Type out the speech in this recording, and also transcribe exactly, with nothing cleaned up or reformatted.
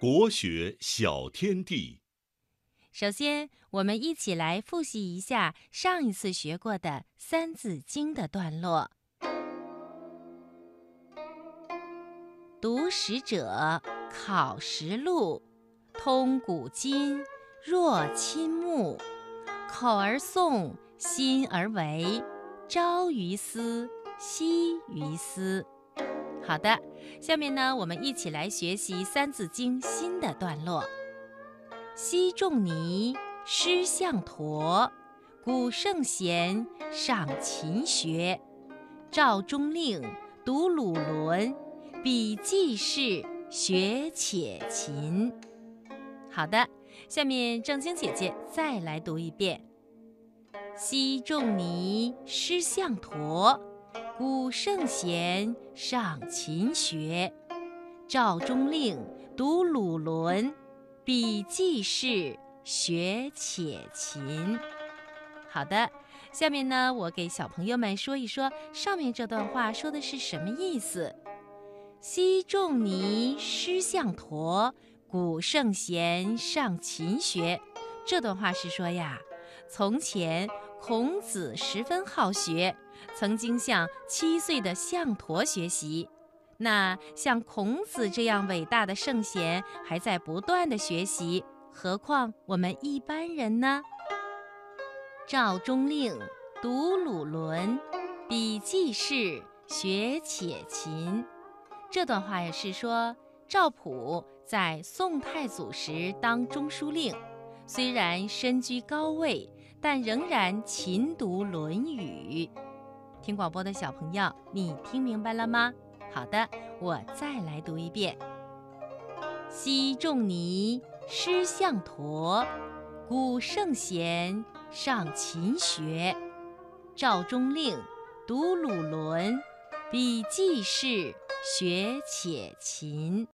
国学小天地。首先，我们一起来复习一下上一次学过的《三字经》的段落。读史者，考实录，通古今，若亲目。口而诵，心而为，朝于斯，夕于斯。好的，下面呢，我们一起来学习《三字经》新的段落。昔仲尼，师向陀，古圣贤，赏勤学。赵中令，读鲁伦，彼记事，学且勤。好的，下面正晶姐姐再来读一遍。昔仲尼，师向陀，古圣贤，赏勤学。赵中令，读鲁伦，彼记事，学且勤。好的，下面呢，我给小朋友们说一说上面这段话说的是什么意思。昔仲尼，师向陀，古圣贤，赏勤学。这段话是说呀，从前孔子十分好学，曾经向七岁的向陀学习。那像孔子这样伟大的圣贤还在不断的学习，何况我们一般人呢？赵中令，读鲁伦，彼记事，学且勤。这段话也是说，赵普在宋太祖时当中书令，虽然身居高位，但仍然勤读《论语》。听广播的小朋友，你听明白了吗？好的，我再来读一遍。昔仲尼，师向陀，古圣贤，赏勤学。赵中令，读鲁伦，彼记事，学且勤。